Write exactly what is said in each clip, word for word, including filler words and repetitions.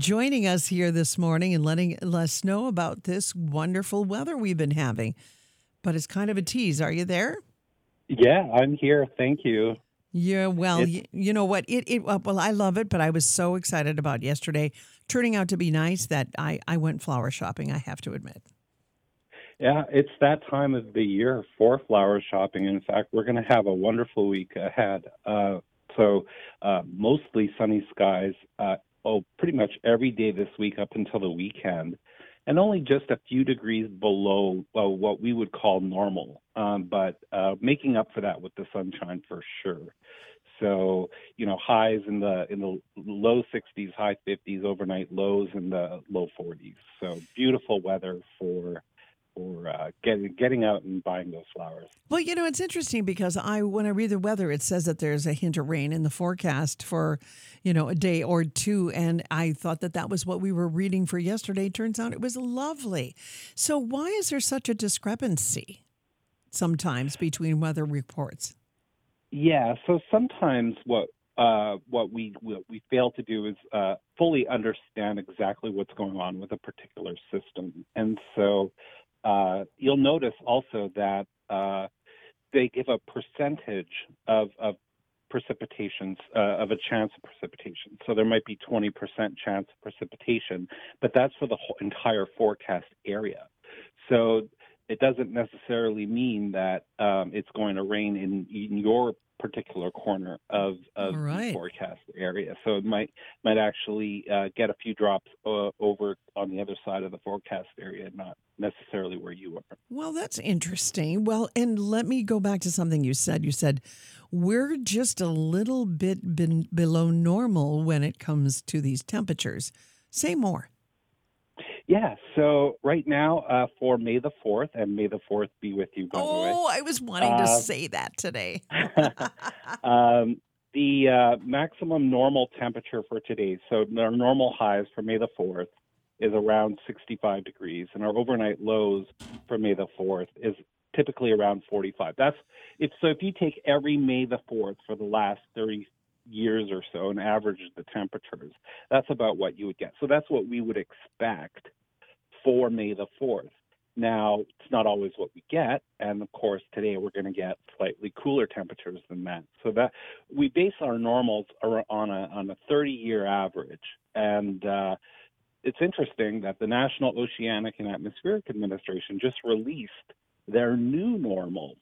joining us here this morning and letting us know about this wonderful weather we've been having. But it's kind of a tease. Are you there? Yeah, I'm here. Thank you. Yeah, well, you, you know what? It, it Well, I love it, but I was so excited about yesterday turning out to be nice that I, I went flower shopping, I have to admit. Yeah, it's that time of the year for flower shopping. In fact, we're going to have a wonderful week ahead. Uh, so uh, mostly sunny skies, uh, oh, pretty much every day this week up until the weekend, and only just a few degrees below well, what we would call normal, um, but uh, making up for that with the sunshine for sure. So, you know, highs in the in the low sixties, high fifties, overnight lows in the low forties. So beautiful weather for for uh, getting getting out and buying those flowers. Well, you know, it's interesting because I when I read the weather, it says that there's a hint of rain in the forecast for, you know, a day or two. And I thought that that was what we were reading for yesterday. Turns out it was lovely. So why is there such a discrepancy sometimes between weather reports? Yeah, so sometimes what uh, what we what we fail to do is uh, fully understand exactly what's going on with a particular system. And so uh, you'll notice also that uh, they give a percentage of, of precipitations, uh, of a chance of precipitation. So there might be twenty percent chance of precipitation, but that's for the whole entire forecast area. So it doesn't necessarily mean that um, it's going to rain in, in your particular corner of, of right. the forecast area. So it might might actually uh, get a few drops uh, over on the other side of the forecast area, not necessarily where you are. Well, that's interesting. Well, and let me go back to something you said. You said we're just a little bit ben- below normal when it comes to these temperatures. Say more. Yeah, so right now uh, for May the fourth, and May the fourth be with you, by oh, the way. Oh, I was wanting to uh, say that today. um, the uh, maximum normal temperature for today, so our normal highs for May the fourth is around sixty-five degrees, and our overnight lows for May the fourth is typically around forty-five. That's if, so if you take every May the fourth for the last thirty years or so and average the temperatures, that's about what you would get. So that's what we would expect for May the fourth. Now, it's not always what we get, and of course today we're going to get slightly cooler temperatures than that. So that we base our normals on a on a thirty-year average, and uh, it's interesting that the National Oceanic and Atmospheric Administration just released their new normals.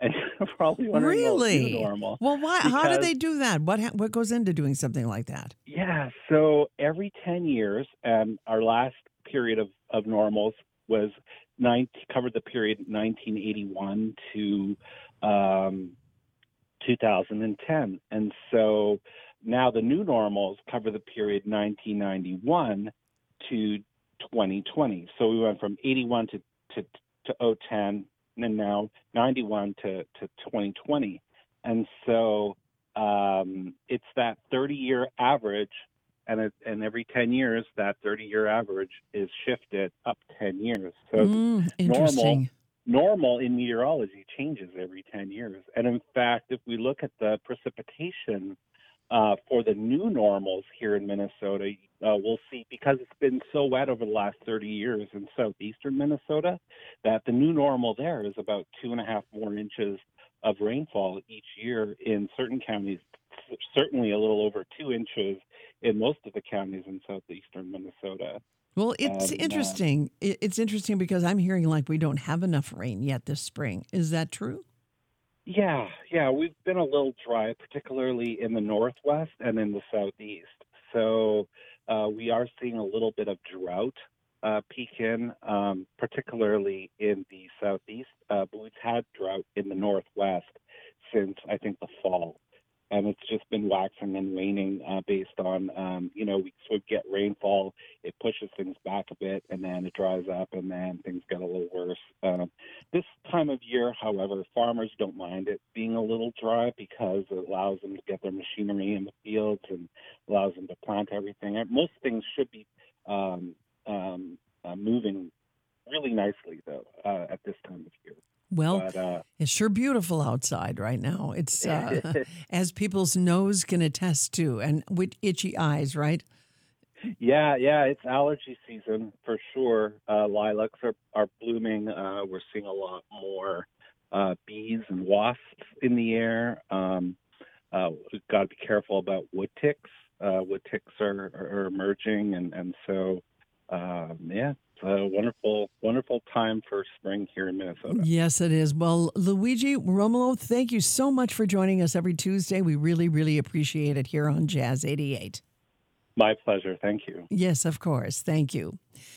And you're probably wondering, really? Well, normal. Well, why? Because, how do they do that? What ha- what goes into doing something like that? Yeah, so every ten years, um, our last period of, of normals was nine, covered the period nineteen eighty-one to um, two thousand ten. And so now the new normals cover the period nineteen ninety-one to twenty twenty. So we went from eighty-one to, to, to oh ten. And now ninety-one to, to twenty twenty. And so um, it's that thirty-year average, and it, and every ten years, that thirty-year average is shifted up ten years. So mm, normal, normal in meteorology changes every ten years. And in fact, if we look at the precipitation uh, for the new normals here in Minnesota, uh, we'll see, because it's been so wet over the last thirty years in southeastern Minnesota, that the new normal there is about two and a half more inches of rainfall each year in certain counties, certainly a little over two inches in most of the counties in southeastern Minnesota. Well, it's um, interesting. Uh, it's interesting because I'm hearing like we don't have enough rain yet this spring. Is that true? Yeah, yeah. We've been a little dry, particularly in the northwest and in the southeast. So uh, we are seeing a little bit of drought uh, peak in, um, particularly in the southeast. Uh, but we've had drought in the northwest since, I think, the fall. And it's just been waxing and waning uh, based on, um, you know, we sort of get rainfall. It pushes things back a bit, and then it dries up, and then things get a little worse. Um, this time of year, however, farmers don't mind it being a little dry because it allows them to get their machinery in the fields and allows them to plant everything. Most things should be um, um, uh, moving really nicely, though, uh, at this time of year. Well, but, uh, it's sure beautiful outside right now. It's uh, as people's nose can attest to, and with itchy eyes, right? Yeah, yeah, it's allergy season for sure. Uh, lilacs are, are blooming. Uh, we're seeing a lot more uh, bees and wasps in the air. Um, uh, we've got to be careful about wood ticks. Uh, wood ticks are, are emerging, and, and so, um, yeah. A wonderful, wonderful time for spring here in Minnesota. Yes, it is. Well, Luigi Romolo, thank you so much for joining us every Tuesday. We really, really appreciate it here on Jazz eighty-eight. My pleasure. Thank you. Yes, of course. Thank you.